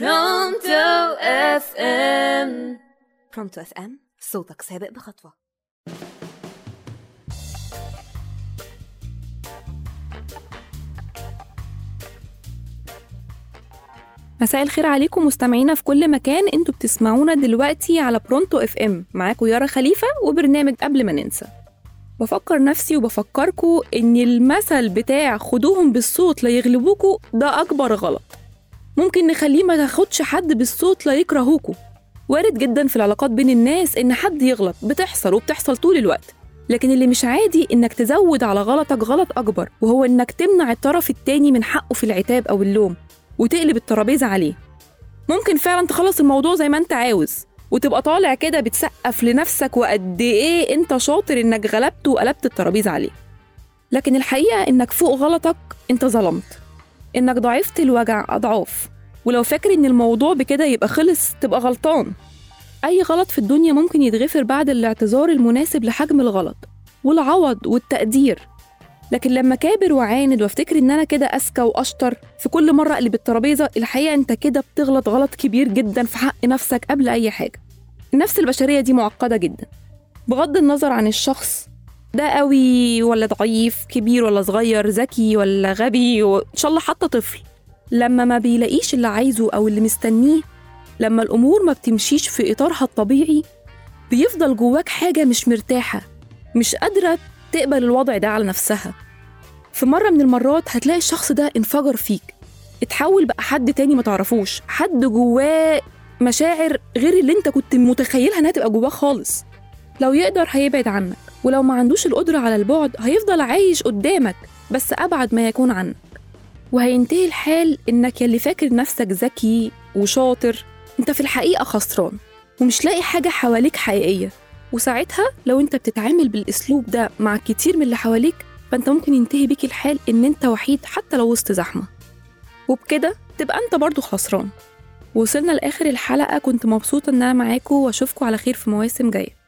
برونتو اف ام. برونتو اف ام، صوتك سابق بخطوة. مساء الخير عليكم مستمعينا في كل مكان، انتوا بتسمعونا دلوقتي على برونتو اف ام. معاكم يارا خليفة وبرنامج قبل ما ننسى. بفكر نفسي وبفكركم ان المثل بتاع خدوهم بالصوت لا يغلبوكوا ده اكبر غلط. ممكن نخليه ما تاخدش حد بالصوت لا يكرهوكوا. وارد جدا في العلاقات بين الناس ان حد يغلط، بتحصل طول الوقت، لكن اللي مش عادي انك تزود على غلطك غلط اكبر، وهو انك تمنع الطرف التاني من حقه في العتاب او اللوم وتقلب الترابيزة عليه. ممكن فعلا تخلص الموضوع زي ما انت عاوز وتبقى طالع كده بتسقف لنفسك وقد ايه انت شاطر انك غلبت وقلبت الترابيزة عليه، لكن الحقيقة انك فوق غلطك انت ظلمت، انك ضعفت الوجع اضعاف. ولو فاكر ان الموضوع بكده يبقى خلص تبقى غلطان. اي غلط في الدنيا ممكن يتغفر بعد الاعتذار المناسب لحجم الغلط والعوض والتقدير، لكن لما كابر وعاند وافتكر ان انا كده اذكى واشطر في كل مره اقلب الترابيزه، الحقيقه انت كده بتغلط غلط كبير جدا في حق نفسك قبل اي حاجه. النفس البشريه دي معقده جدا، بغض النظر عن الشخص ده قوي ولا ضعيف، كبير ولا صغير، ذكي ولا غبي، وان شاء الله حتى طفل. لما ما بيلاقيش اللي عايزه او اللي مستنيه، لما الامور ما بتمشيش في اطارها الطبيعي، بيفضل جواك حاجه مش مرتاحه، مش قادره تقبل الوضع ده على نفسها. في مرة من المرات هتلاقي الشخص ده انفجر فيك، اتحول بقى حد تاني ما تعرفوش، حد جواه مشاعر غير اللي انت كنت متخيلها انها تبقى جواه خالص. لو يقدر هيبعد عنك، ولو ما عندوش القدرة على البعد هيفضل عايش قدامك بس أبعد ما يكون عنك. وهينتهي الحال انك يلي فاكر نفسك ذكي وشاطر انت في الحقيقة خسران ومش لاقي حاجة حواليك حقيقية. وساعتها لو انت بتتعامل بالاسلوب ده مع كتير من اللي حواليك، فانت ممكن ينتهي بيك الحال ان انت وحيد حتى لو وسط زحمه، وبكده تبقى انت برضو خسران. وصلنا لاخر الحلقه، كنت مبسوطه ان انا معاكم واشوفكم على خير في مواسم جايه.